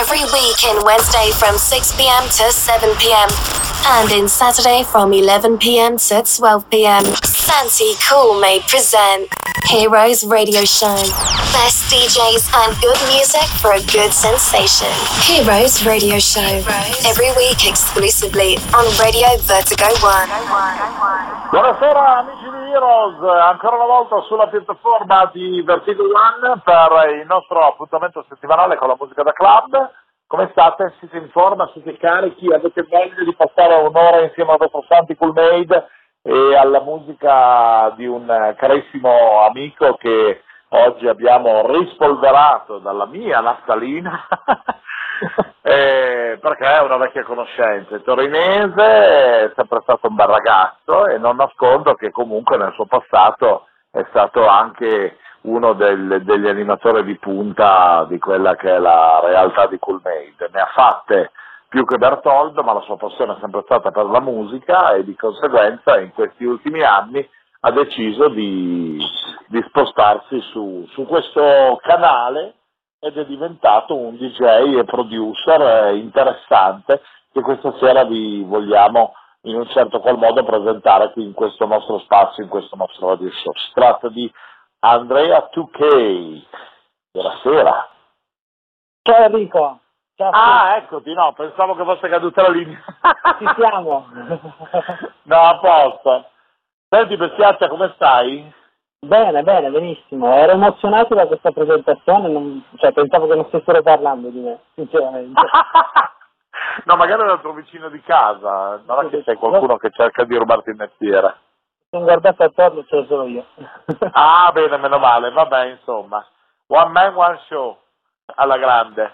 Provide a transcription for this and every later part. every week in Wednesday from 6 p.m. to 7 p.m. and in Saturday from 11 p.m. to 12 p.m. Santi Cool Made present Heroes Radio Show. Best DJs and good music for a good sensation. Heroes Radio Show. Heroes. Every week exclusively on Radio Vertigo One. Buonasera amici di Heroes, ancora una volta sulla piattaforma di Vertigo One per il nostro appuntamento settimanale con la musica da club. Come state? Siete in forma? Siete carichi? Avete voglia di passare un'ora insieme al vostro Santi Cool Made e alla musica di un carissimo amico che oggi abbiamo rispolverato dalla mia naftalina perché è una vecchia conoscenza, è torinese, è sempre stato un bel ragazzo e non nascondo che comunque nel suo passato è stato anche uno degli animatori di punta di quella che è la realtà di Cool Made. Ne ha fatte più che Bertoldo, ma la sua passione è sempre stata per la musica e di conseguenza in questi ultimi anni ha deciso di spostarsi su questo canale ed è diventato un DJ e producer interessante che questa sera vi vogliamo in un certo qual modo presentare qui in questo nostro spazio, in questo nostro radio show. Si tratta di Andrea Tuchelli. Buonasera. Ciao Enrico. Ah, eccoti, no, pensavo che fosse caduta la linea. Ci siamo. No, apposta. Senti, Bestiazza, come stai? Bene, bene, benissimo. Ero emozionato da questa presentazione, pensavo che non stessero parlando di me, sinceramente. No, magari era il tuo vicino di casa, non è che c'è qualcuno che cerca di rubarti il mestiere. Sono guardato attorno, ce l'ho solo io. Ah, bene, meno male, vabbè, insomma. One man, one show, alla grande.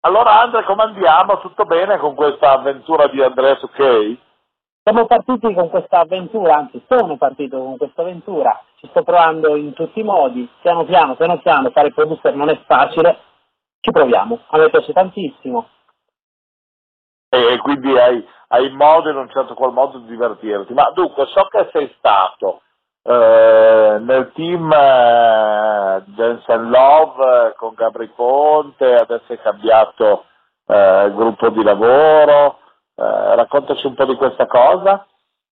Allora Andrea, come andiamo? Tutto bene con questa avventura di Andrea Tuchelli? Siamo partiti con questa avventura, anzi sono partito con questa avventura, ci sto provando in tutti i modi, piano piano, fare il producer non è facile, ci proviamo, a me piace tantissimo. E quindi hai modo in un certo qual modo di divertirti, ma dunque so che sei stato nel team Dance and Love con Gabry Ponte, adesso è cambiato gruppo di lavoro, raccontaci un po' di questa cosa.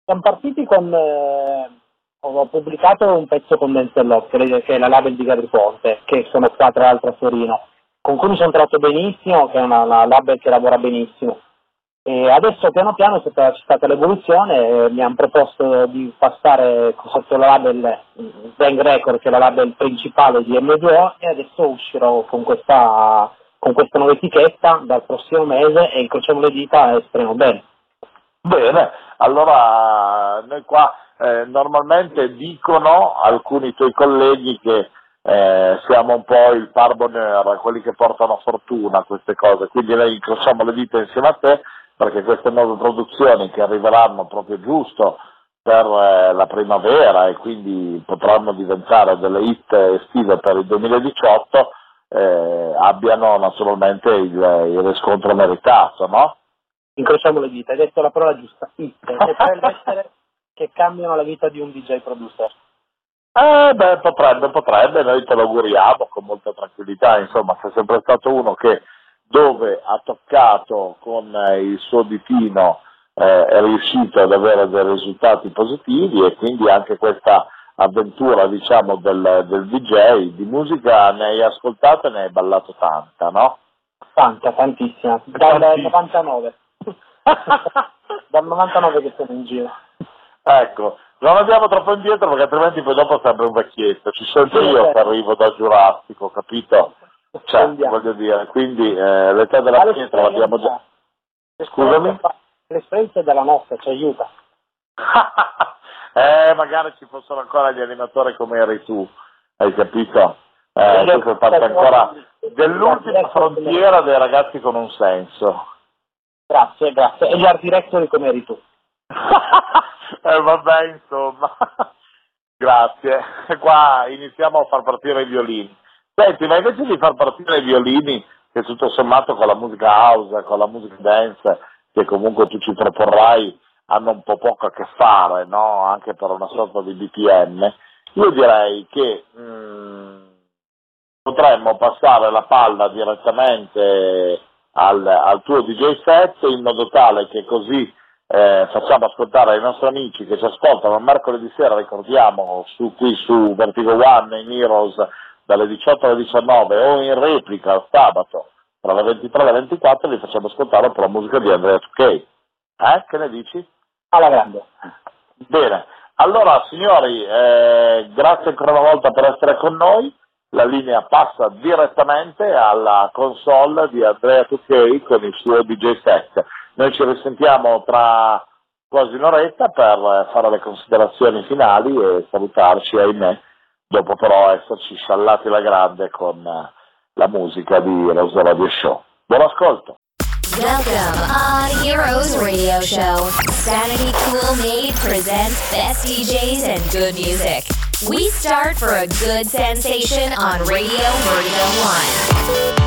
Siamo partiti con, ho pubblicato un pezzo con Dance and Love, che è la label di Gabry Ponte, che sono qua tra l'altro a Torino, con cui mi sono trovato benissimo, che è una label che lavora benissimo. E adesso piano piano c'è stata l'evoluzione, mi hanno proposto di passare sotto la label Bang Record, che è la label principale di M2O, e adesso uscirò con questa nuova etichetta dal prossimo mese e incrociamo le dita e speriamo bene. Bene, allora noi qua normalmente dicono alcuni tuoi colleghi che siamo un po' il par bonheur, quelli che portano fortuna a queste cose, quindi noi incrociamo le dita insieme a te perché queste nuove produzioni che arriveranno proprio giusto per la primavera e quindi potranno diventare delle hit estive per il 2018 abbiano naturalmente il riscontro meritato, no? Incrociamo le dita, hai detto la parola giusta, hit, che potrebbero essere che cambiano la vita di un DJ producer. Beh, potrebbe, noi te lo auguriamo con molta tranquillità, insomma, sei sempre stato uno che dove ha toccato con il suo ditino è riuscito ad avere dei risultati positivi e quindi anche questa avventura diciamo del DJ di musica ne hai ascoltato e ne hai ballato tanta, no? Tantissima, dal 99 dal 99 che sono in giro. Ecco, non andiamo troppo indietro perché altrimenti poi dopo sembra un vecchietto, ci sento io che arrivo da giurassico, capito? Cioè, voglio dire, quindi l'età della pietra l'abbiamo già. Scusami? L'esperienza è della nostra, ci aiuta. Magari ci fossero ancora gli animatori come eri tu, hai capito? Questo è parte ancora dell'ultima frontiera dei ragazzi con un senso. Grazie. E gli art directori come eri tu. Vabbè, insomma. Grazie. Qua iniziamo a far partire i violini. Senti, ma invece di far partire i violini, che tutto sommato con la musica house, con la musica dance, che comunque tu ci proporrai, hanno un po' poco a che fare, no? Anche per una sorta di BPM, io direi che potremmo passare la palla direttamente al tuo DJ set, in modo tale che così facciamo ascoltare ai nostri amici che ci ascoltano mercoledì sera, ricordiamo, qui su Vertigo One in Heroes dalle 18 alle 19 o in replica sabato tra le 23 e le 24, li facciamo ascoltare però musica di Andrea Tuchelli. Che ne dici? Alla grande. Bene, allora signori, grazie ancora una volta per essere con noi. La linea passa direttamente alla console di Andrea Tuchelli con il suo DJ set. Noi ci risentiamo tra quasi un'oretta per fare le considerazioni finali e salutarci, ahimè, dopo però esserci sciallati la grande con la musica di Heroes Radio Show. Buon ascolto! Welcome on Heroes Radio Show. Santi Cool Made presents best DJs and good music. We start for a good sensation on Radio Vertigo One. He's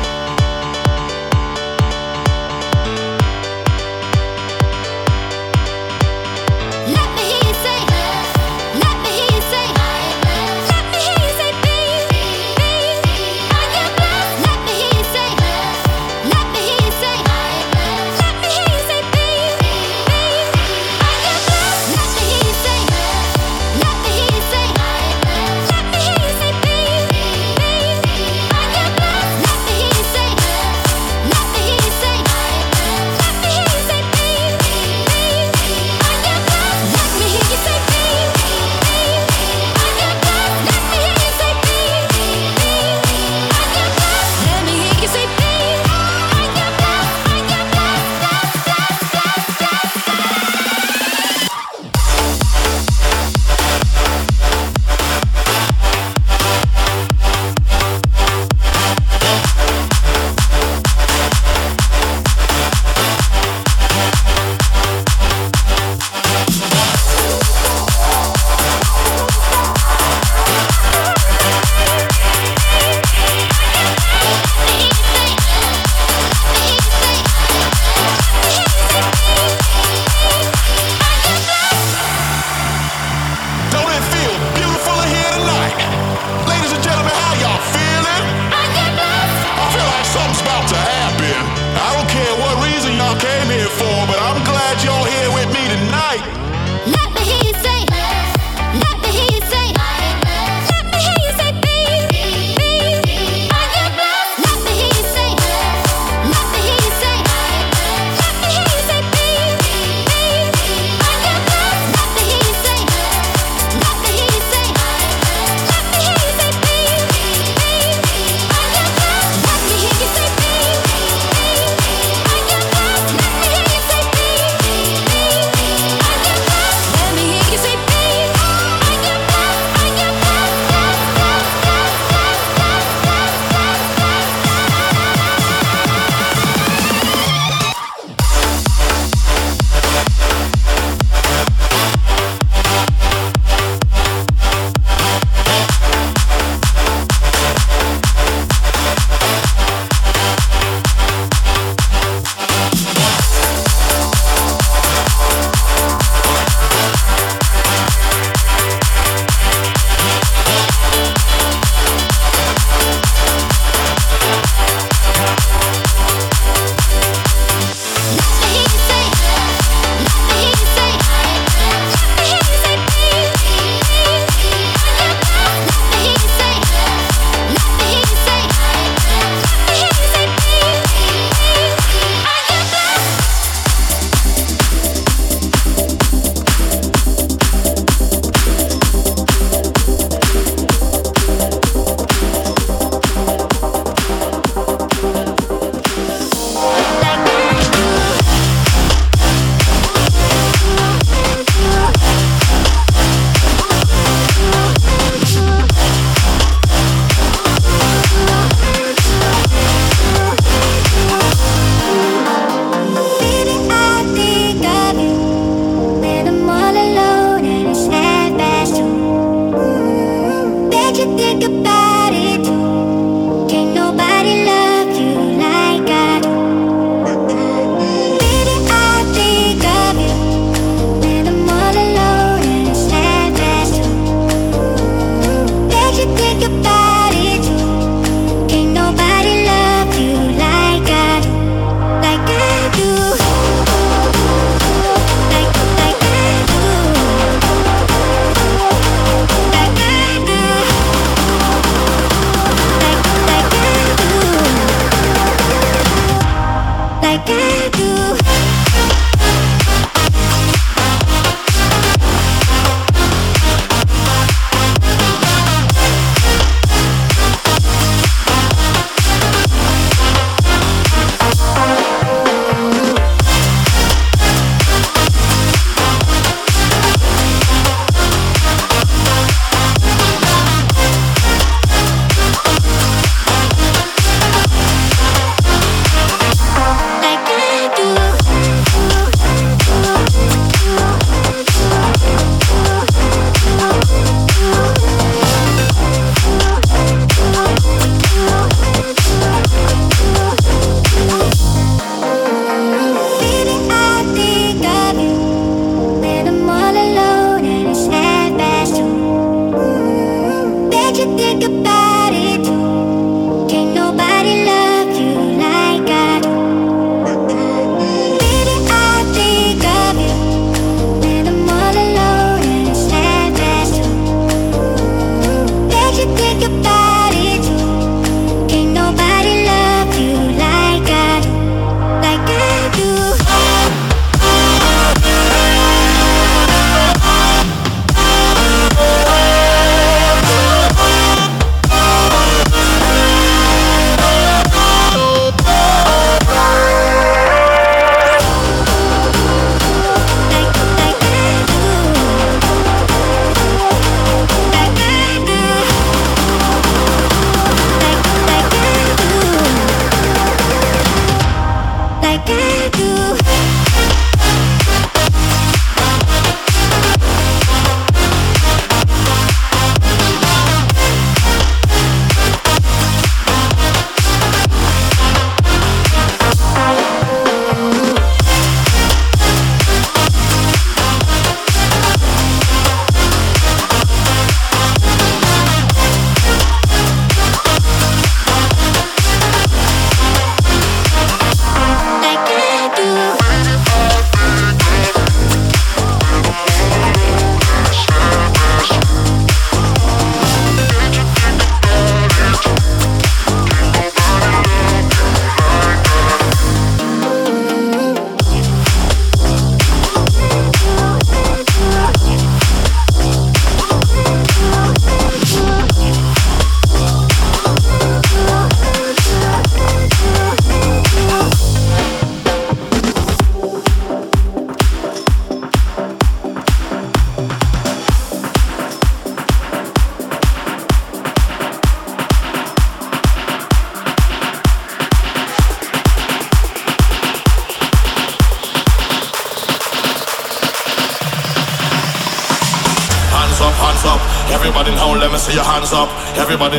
Everybody.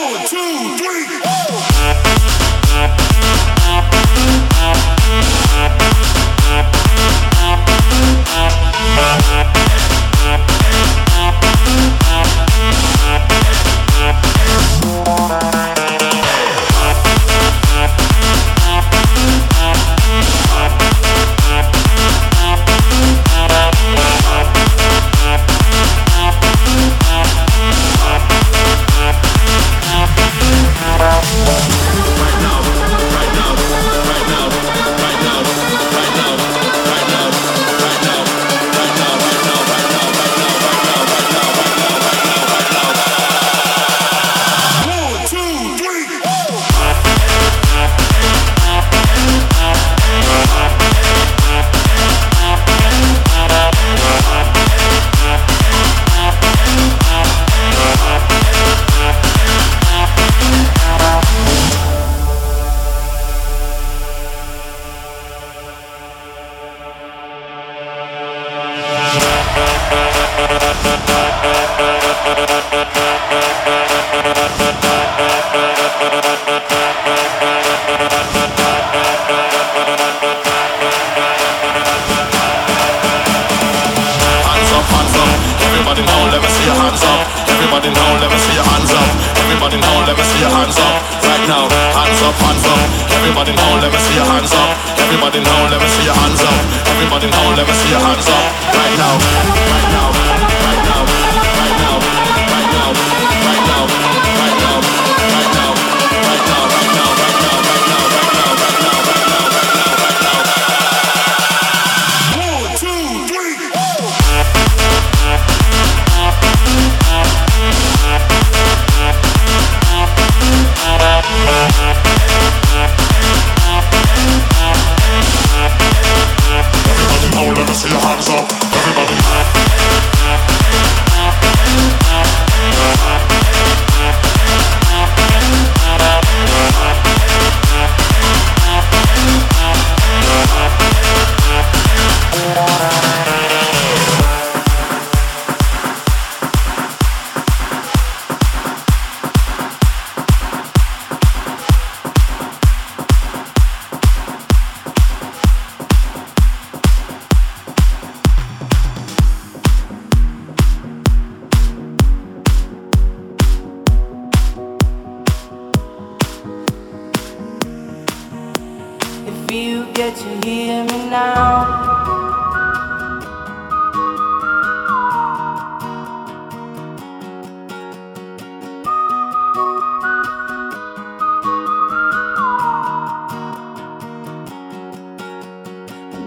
that you hear me now.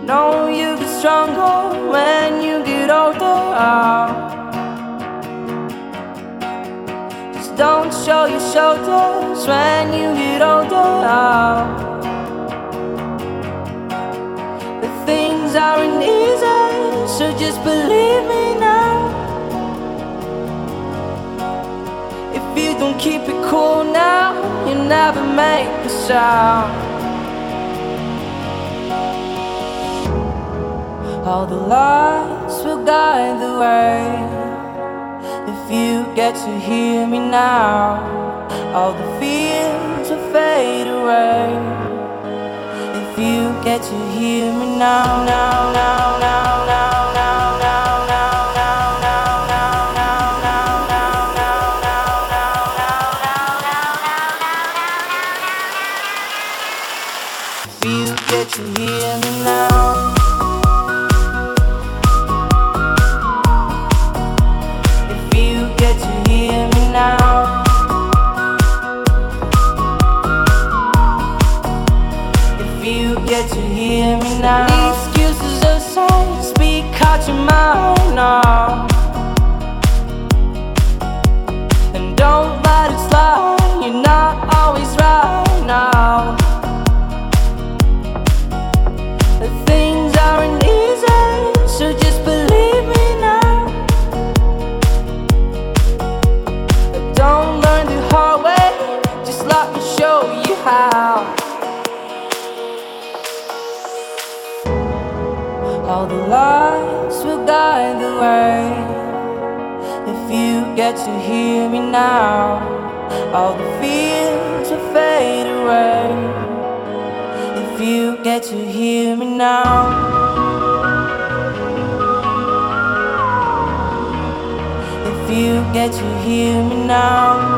Know you get stronger when you get older. Just don't show your shoulders when you get older. The things aren't easy, so just believe me now. If you don't keep it cool now, you'll never make a sound. All the lights will guide the way if you get to hear me now. All the fears will fade away if you get to hear me now, now, now, now, now. Get to hear me now. All the fears will fade away if you get to hear me now. If you get to hear me now.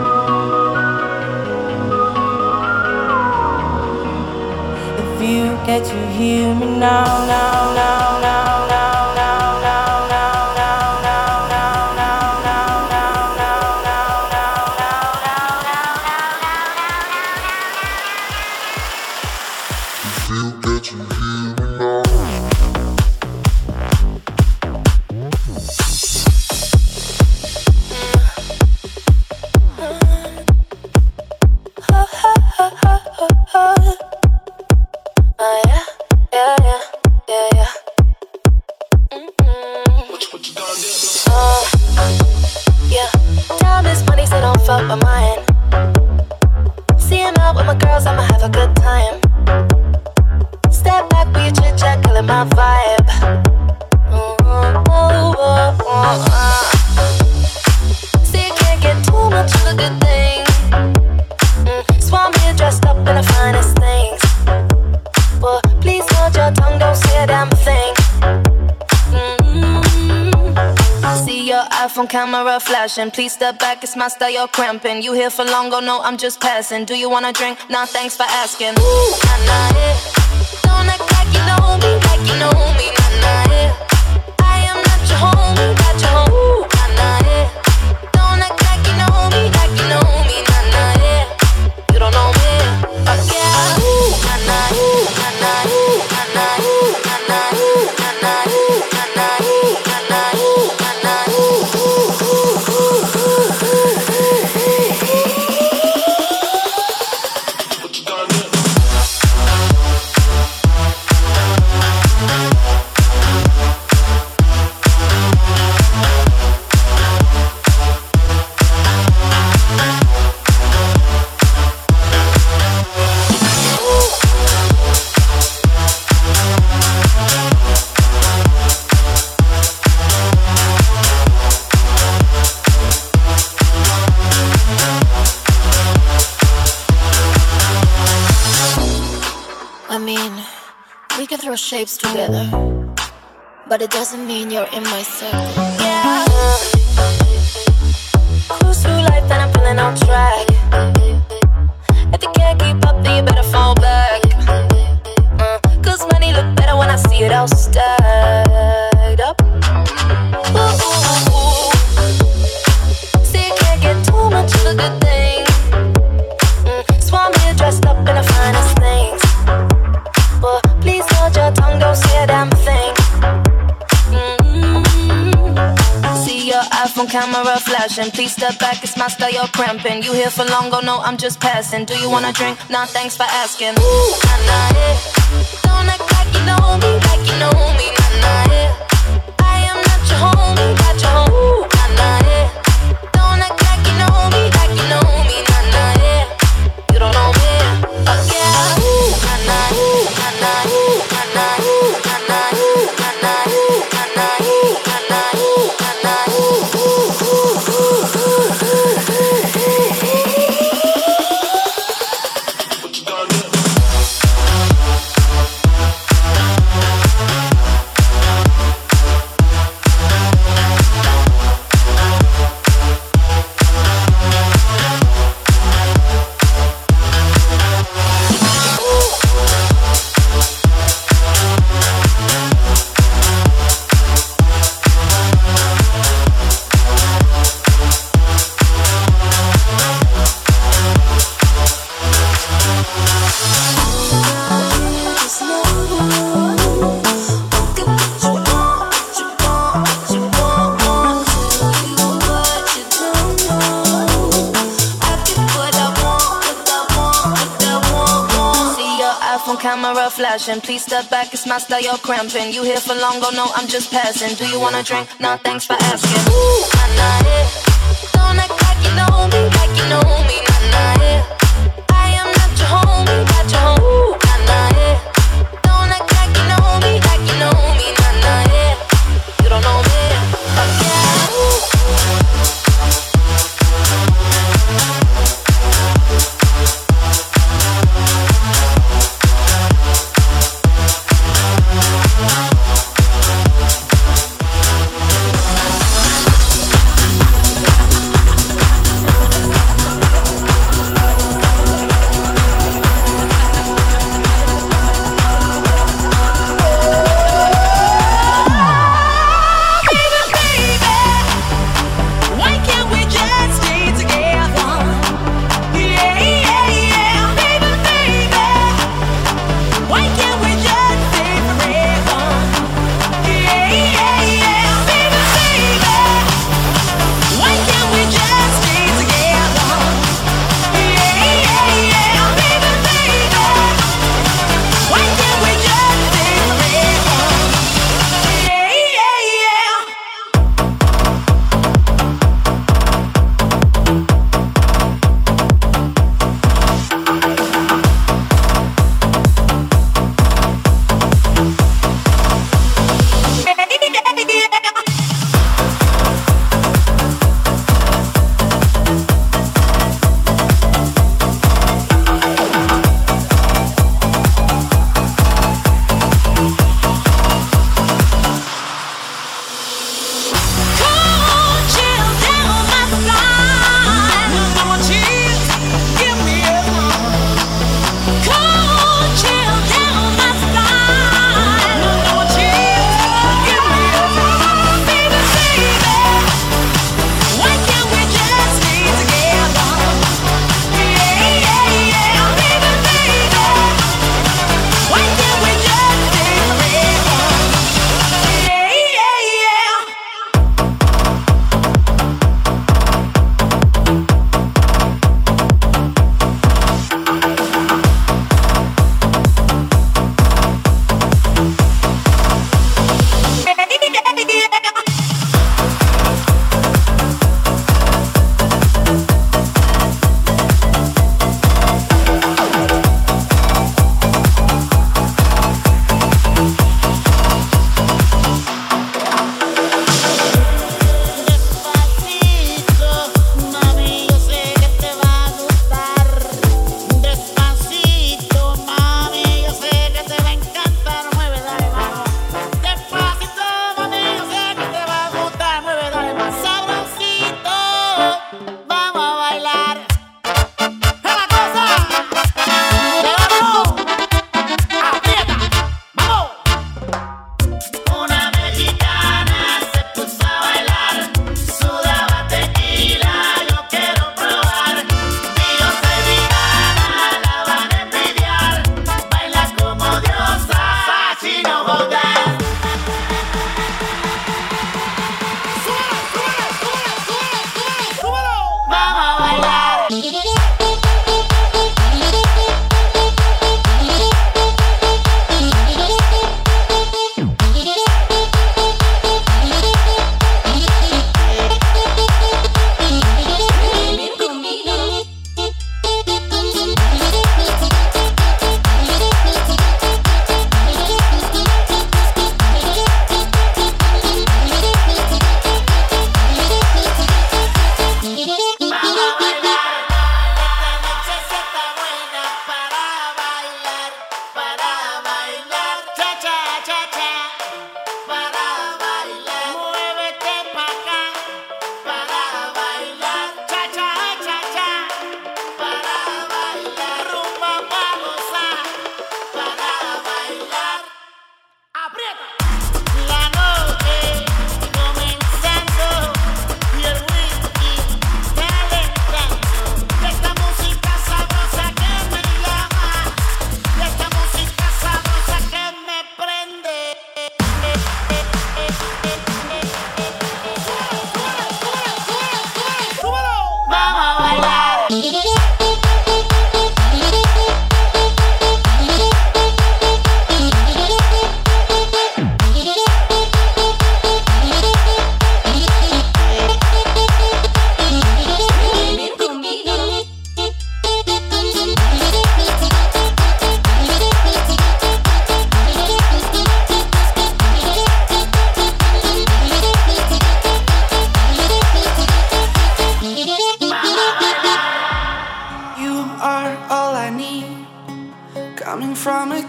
If you get to hear me now, now, now, now, now. Camera flashing, please step back, it's my style, you're cramping. You here for long, oh no, I'm just passing. Do you wanna drink? Nah, thanks for asking. Ooh, nah, nah, yeah. Don't act like you know me, nah, nah, yeah. I am not your homie, not your homie. Ooh, nah, nah, yeah. Don't act like you know me, nah, nah, yeah. You don't know me, but yeah. Ooh, nah, nah, ooh, nah, nah, ooh, nah, nah, ooh, nah, nah, ooh, nah, nah, ooh, nah, nah, ooh, nah, nah, ooh. Shapes together, but it doesn't mean you're in my circle. Yeah, cruise through life and I'm feeling on track. If you can't keep up, then you better fall back. Cause money see it all stacked up. Ooh, ooh, ooh. See, you can't get too much of a good thing. So I'm here dressed up in the finest things. Well, please hold your tongue, don't say a damn thing. See your iPhone camera flashing. Please step back, it's my style, you're cramping. You here for long, oh no, I'm just passing. Do you wanna drink? Nah, thanks for asking. Ooh, nah, nah, yeah. Don't act like you know me, like you know me, nah, nah, yeah. I am not your homie, got your homie. Ooh, nah, nah, yeah. Don't act like you know me, like you know me, nah, nah, yeah. You don't know me, oh yeah. Ooh, nah, nah, ooh, nah, nah, ooh, nah, nah, ooh, nah, nah, ooh, nah, nah, ooh, nah, nah, ooh, nah, nah, ooh, nah, nah, ooh, ooh, ooh, ooh, ooh, ooh. Flashing, please step back, it's my style, you're cramping. You here for long, oh no, I'm just passing. Do you wanna drink? Nah, thanks for asking. Ooh, nah, nah, yeah. Don't act like you know me, nah, nah, yeah. I am not your homie, not your homie. Ooh, nah, nah, yeah. Don't act like you know me, nah, nah, yeah. You don't know me, oh yeah. Ooh.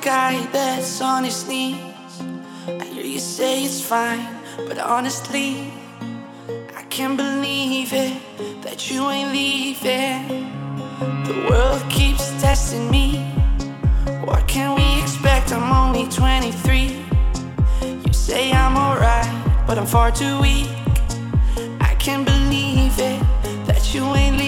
guy that's on his knees. I hear you say it's fine, but honestly I can't believe it, that you ain't leaving. The world keeps testing me. What can we expect? I'm only 23. You say I'm alright, but I'm far too weak. I can't believe it, that you ain't leaving.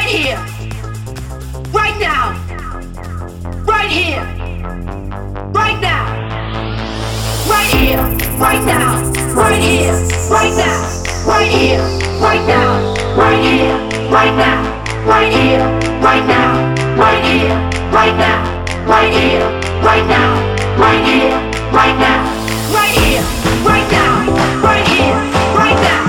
right here, right now, right here, right now, right here, right now, right here, right now, right here, right now, right here, right now, right here, right now, right here, right now, right here, right now, right here, right now, right here, right now, right here, right now, right here, right now.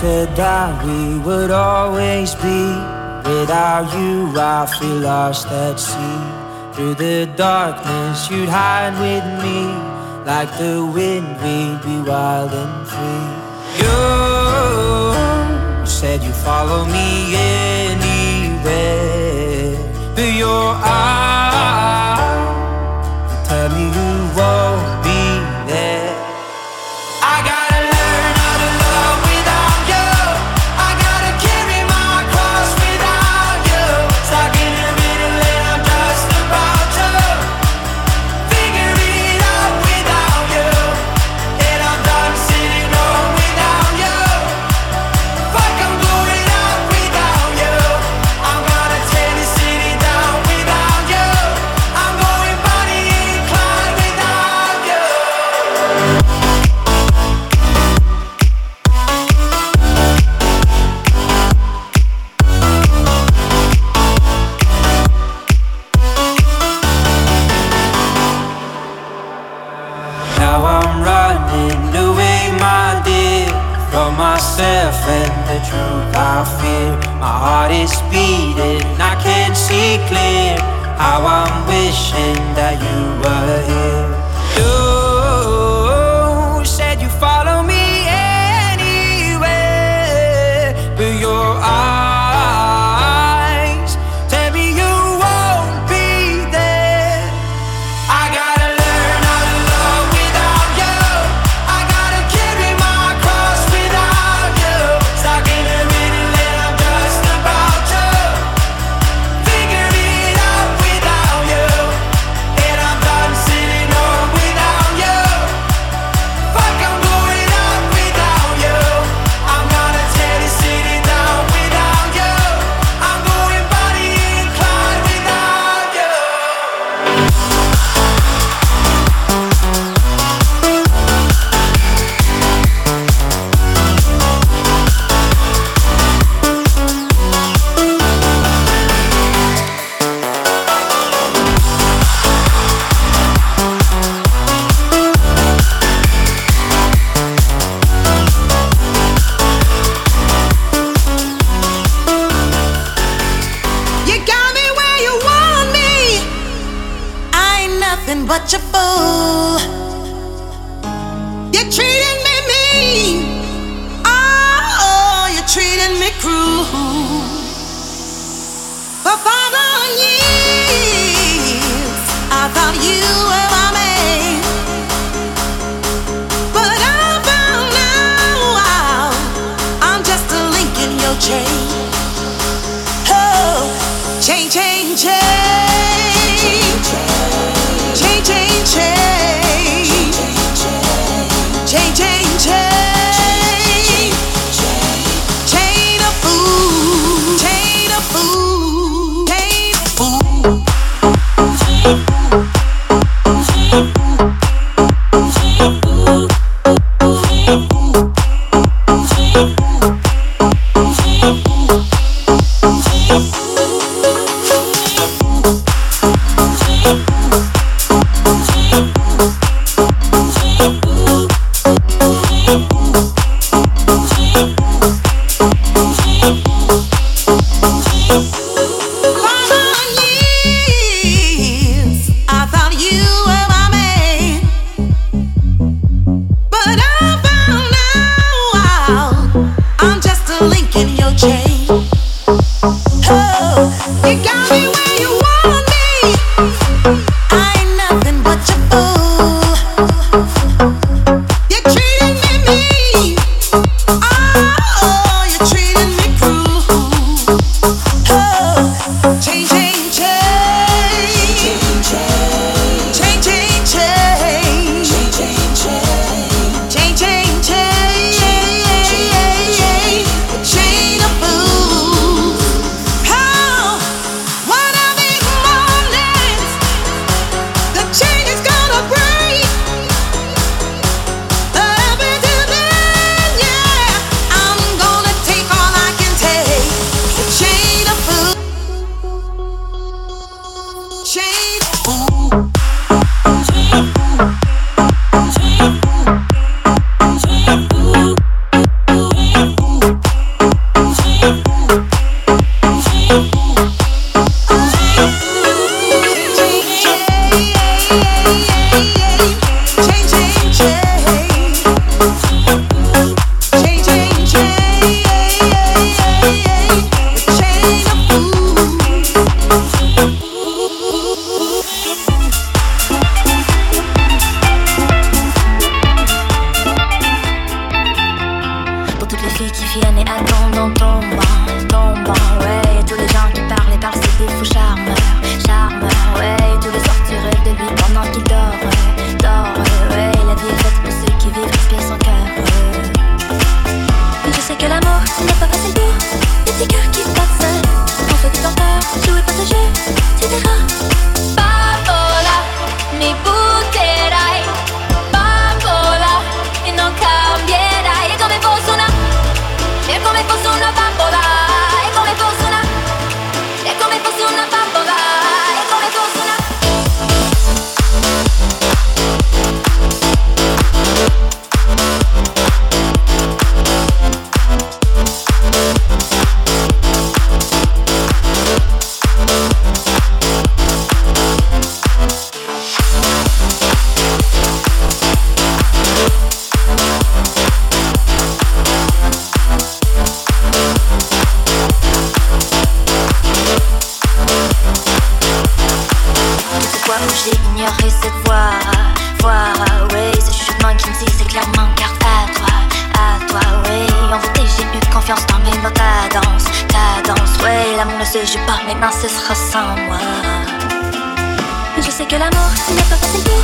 said that we would always be. Without you I feel lost at sea. Through the darkness you'd hide with me. Like the wind we'd be wild and free. You said you'd follow me anywhere, but your eyes tell me you won't. où j'ai ignoré cette voix. Oui, c'est chuchotement qui me dit c'est clairement carte à toi, oui. Envoûté, j'ai eu confiance dans mes mots, ta danse, oui. L'amour ne se joue pas, maintenant ce sera sans moi. Je sais que l'amour n'est pas facile pour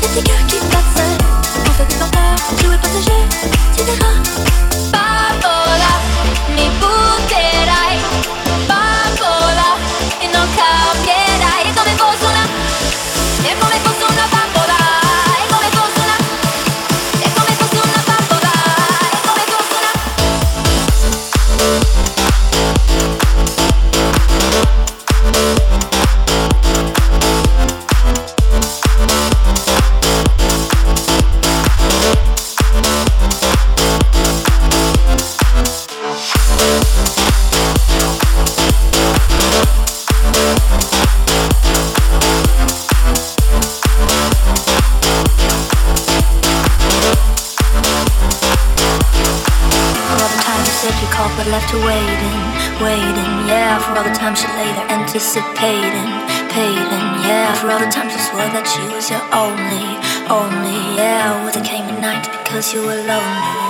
les petits cœurs qui battent seuls. On fait des venteurs, jouer pas ce jeu, tu verras. Papola, mi butterai, papola, e non cambierai. E come fosse una, e come fosse una papola. Waiting, yeah, for all the times you lay there anticipating, yeah, for all the times you swore that she was your only, yeah, well, there came a night because you were lonely.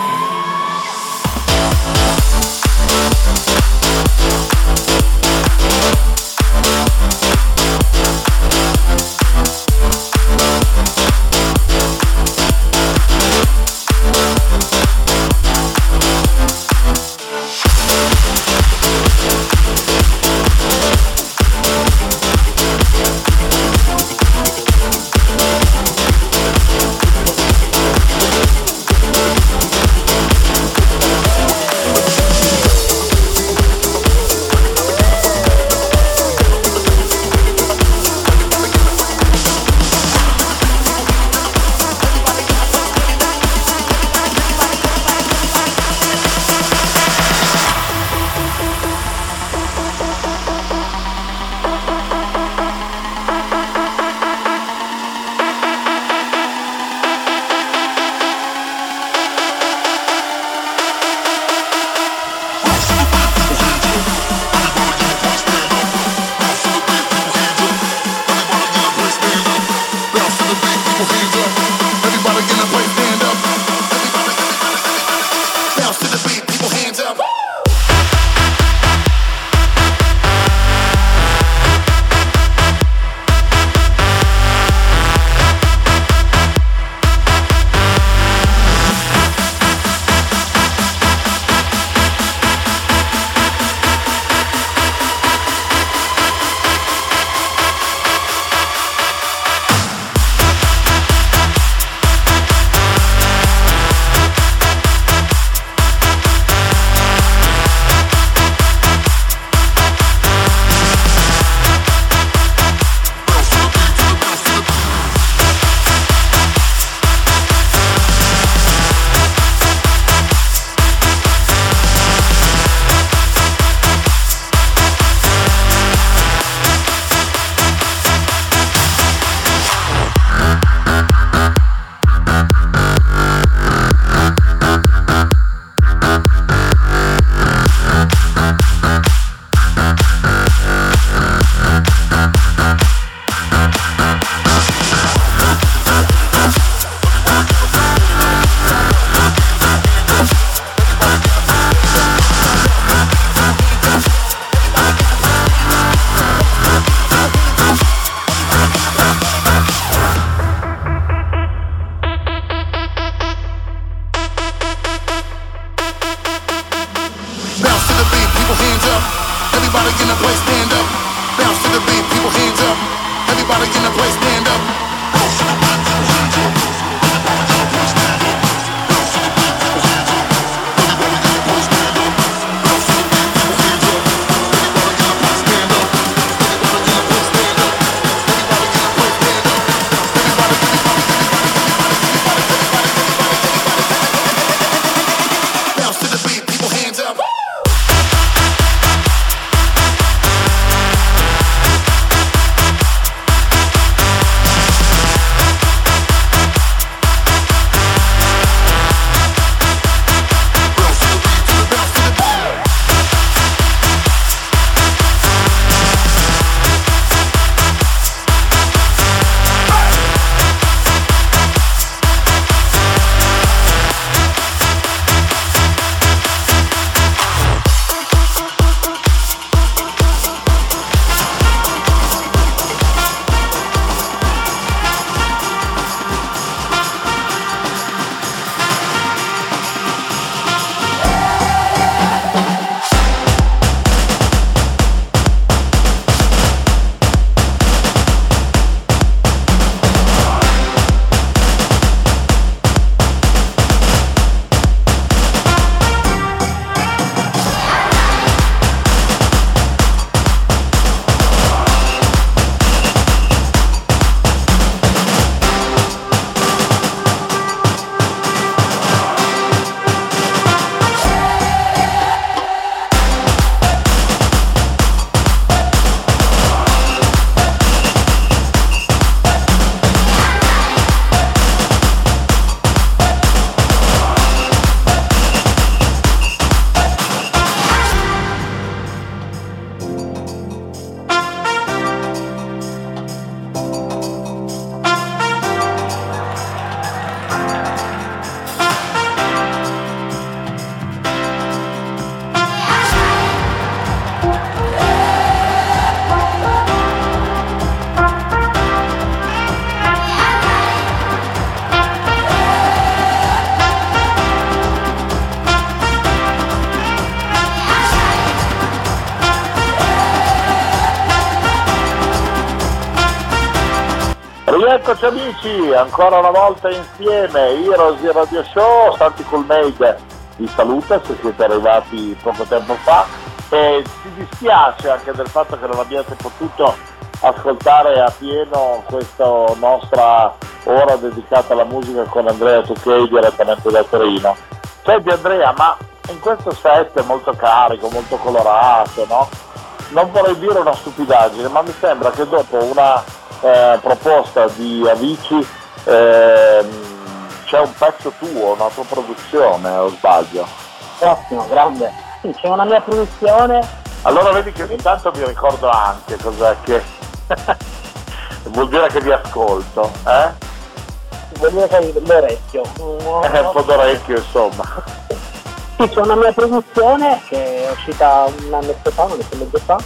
Rieccoci amici, ancora una volta insieme, Heroes Radio Show. Santi Cool Made vi saluta, se siete arrivati poco tempo fa, e ci dispiace anche del fatto che non abbiate potuto ascoltare a pieno questa nostra ora dedicata alla musica con Andrea Tuchelli direttamente da Torino. Senti Andrea, ma in questo set molto carico, molto colorato, no? Non vorrei dire una stupidaggine, ma mi sembra che dopo una proposta di Avicii c'è un pezzo tuo, una tua produzione, o sbaglio? Ottimo, grande. Sì, c'è una mia produzione. Allora vedi che ogni tanto mi ricordo anche cos'è che vuol dire che vi ascolto, eh? Vuol dire che hai l'orecchio. Un po' d'orecchio, insomma. Sì, c'è una mia produzione che è uscita un anno fa, un anno e mezzo fa,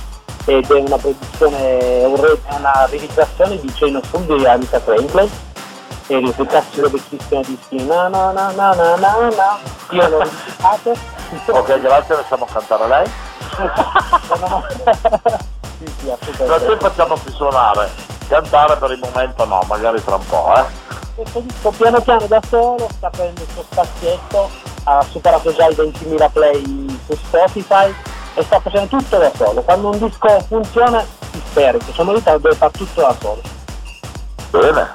ed è una produzione, una registrazione di Ceno Funghi e Anita Trangley, e rifiutassero vecchissime dischi na na na na na na na, io l'ho rifiutato. Ok, grazie, lasciamo cantare lei. Sì, assolutamente. Noi facciamo più suonare, cantare per il momento no, magari tra un po', Sto piano piano da solo, sta prendendo il suo spazietto, ha superato già i 20.000 play su Spotify, e sta facendo tutto da solo. Quando un disco funziona si sperge, sono lì deve fare tutto da solo. Bene,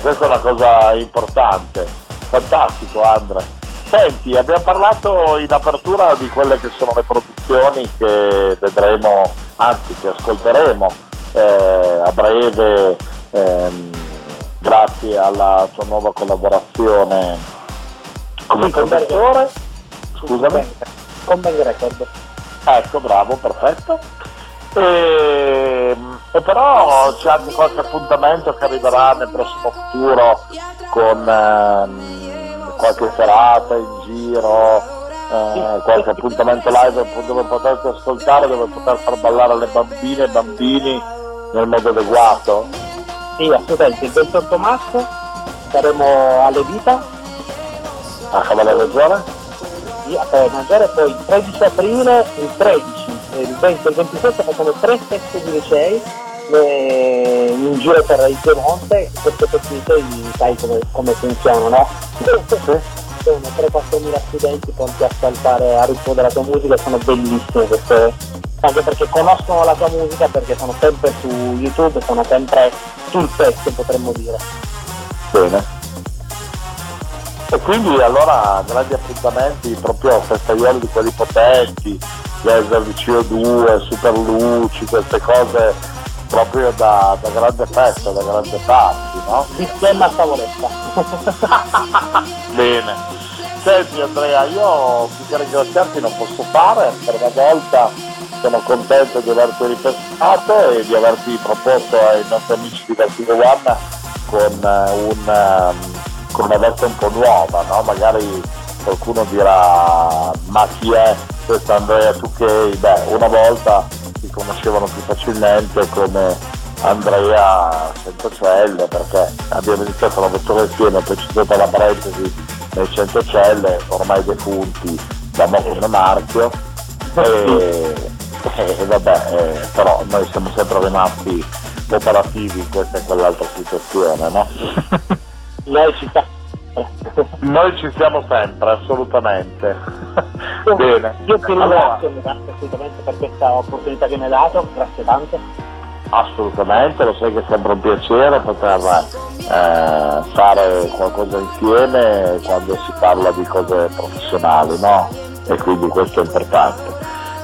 questa è una cosa importante, fantastico Andrea. Senti, abbiamo parlato in apertura di quelle che sono le produzioni che vedremo, anzi che ascolteremo a breve, grazie alla tua nuova collaborazione come produttore, scusami, con Bang Record. Ecco, bravo, perfetto. E però c'è anche qualche appuntamento che arriverà nel prossimo futuro con qualche serata in giro, qualche appuntamento live dove poterti ascoltare, dove poter far ballare le bambine e i bambini nel modo adeguato. Sì, assolutamente. Il 28 marzo saremo alle Vita a Cavallo Giovane a mangiare, poi il 13 aprile, il 13 e il 20 e il 27 facciamo 3 feste di licei in giro per il Piemonte. Queste feste di licei sai come funzionano, no? Sono 3-4.000 studenti pronti a saltare a ritmo della tua musica, sono bellissime queste, anche perché conoscono la tua musica, perché sono sempre su YouTube, sono sempre sul pezzo, potremmo dire. Bene. E quindi allora grandi appuntamenti proprio festaioli di quelli potenti, laser di CO2, super luci, queste cose proprio da grande festa, da grande party, no? Sistema a tavoletta. Bene. Senti Andrea, io più che ringraziarti non posso fare, per una volta sono contento di averti ripescato e di averti proposto ai nostri amici di Vertigo One con una versione un po' nuova, no? Magari qualcuno dirà ma chi è questo Andrea Tuchelli? Beh, una volta si conoscevano più facilmente come Andrea Centocelle, perché abbiamo iniziato la vettura insieme, poi c'è stata la parentesi nei Centocelle, ormai defunti da Moco Marchio, e vabbè, però noi siamo sempre rimasti operativi in questa e quell'altra situazione, no? Noi ci siamo sempre, assolutamente. Bene. Io ti ringrazio, assolutamente, per questa opportunità che mi hai dato, grazie tanto. Assolutamente, lo sai che è sempre un piacere poter fare qualcosa insieme quando si parla di cose professionali, no? E quindi questo è importante.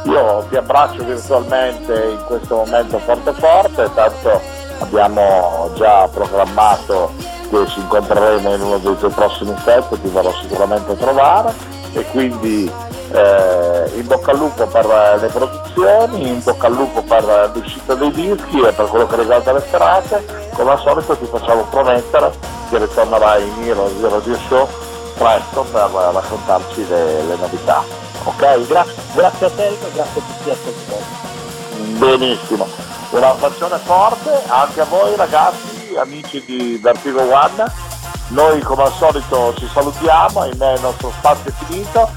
Io ti abbraccio virtualmente in questo momento forte forte, tanto abbiamo già programmato che ci incontreremo in uno dei tuoi prossimi set, ti verrò sicuramente a trovare, e quindi in bocca al lupo per le produzioni, in bocca al lupo per l'uscita dei dischi e per quello che riguarda le serate. Come al solito ti facciamo promettere che ritornerai in Heroes Radio Show presto per raccontarci le novità. Ok? Grazie a te e grazie a tutti gli ascoltatori. Benissimo, una passione forte anche a voi ragazzi, amici di Vertigo One. Noi come al solito ci salutiamo, ahimè il nostro spazio è finito.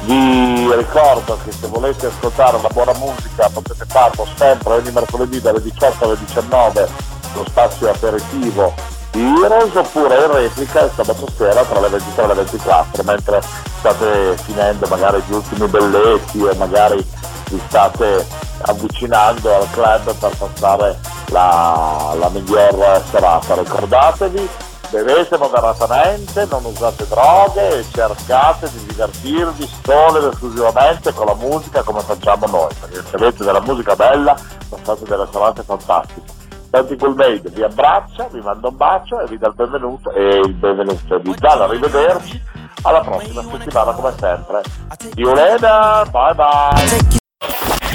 Vi ricordo che se volete ascoltare la buona musica potete farlo sempre ogni mercoledì dalle 18 alle 19 lo spazio aperitivo di Heroes, oppure in replica il sabato sera tra le 23 e le 24, mentre state finendo magari gli ultimi belletti e magari vi state avvicinando al club per passare la miglior serata. Ricordatevi, bevete moderatamente, non usate droghe e cercate di divertirvi solo ed esclusivamente con la musica, come facciamo noi, perché se avete della musica bella passate delle serate fantastiche. Santi Cool Made vi abbraccia, vi manda un bacio e vi dà il benvenuto, e il benvenuto vi dà l'arrivederci alla prossima settimana come sempre. See you later, bye bye.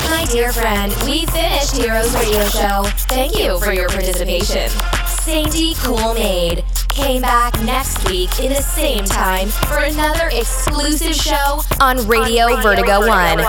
My dear friend, we finished Heroes Radio Show. Thank you for your participation. Santi Cool Made came back next week in the same time for another exclusive show on Radio Vertigo One.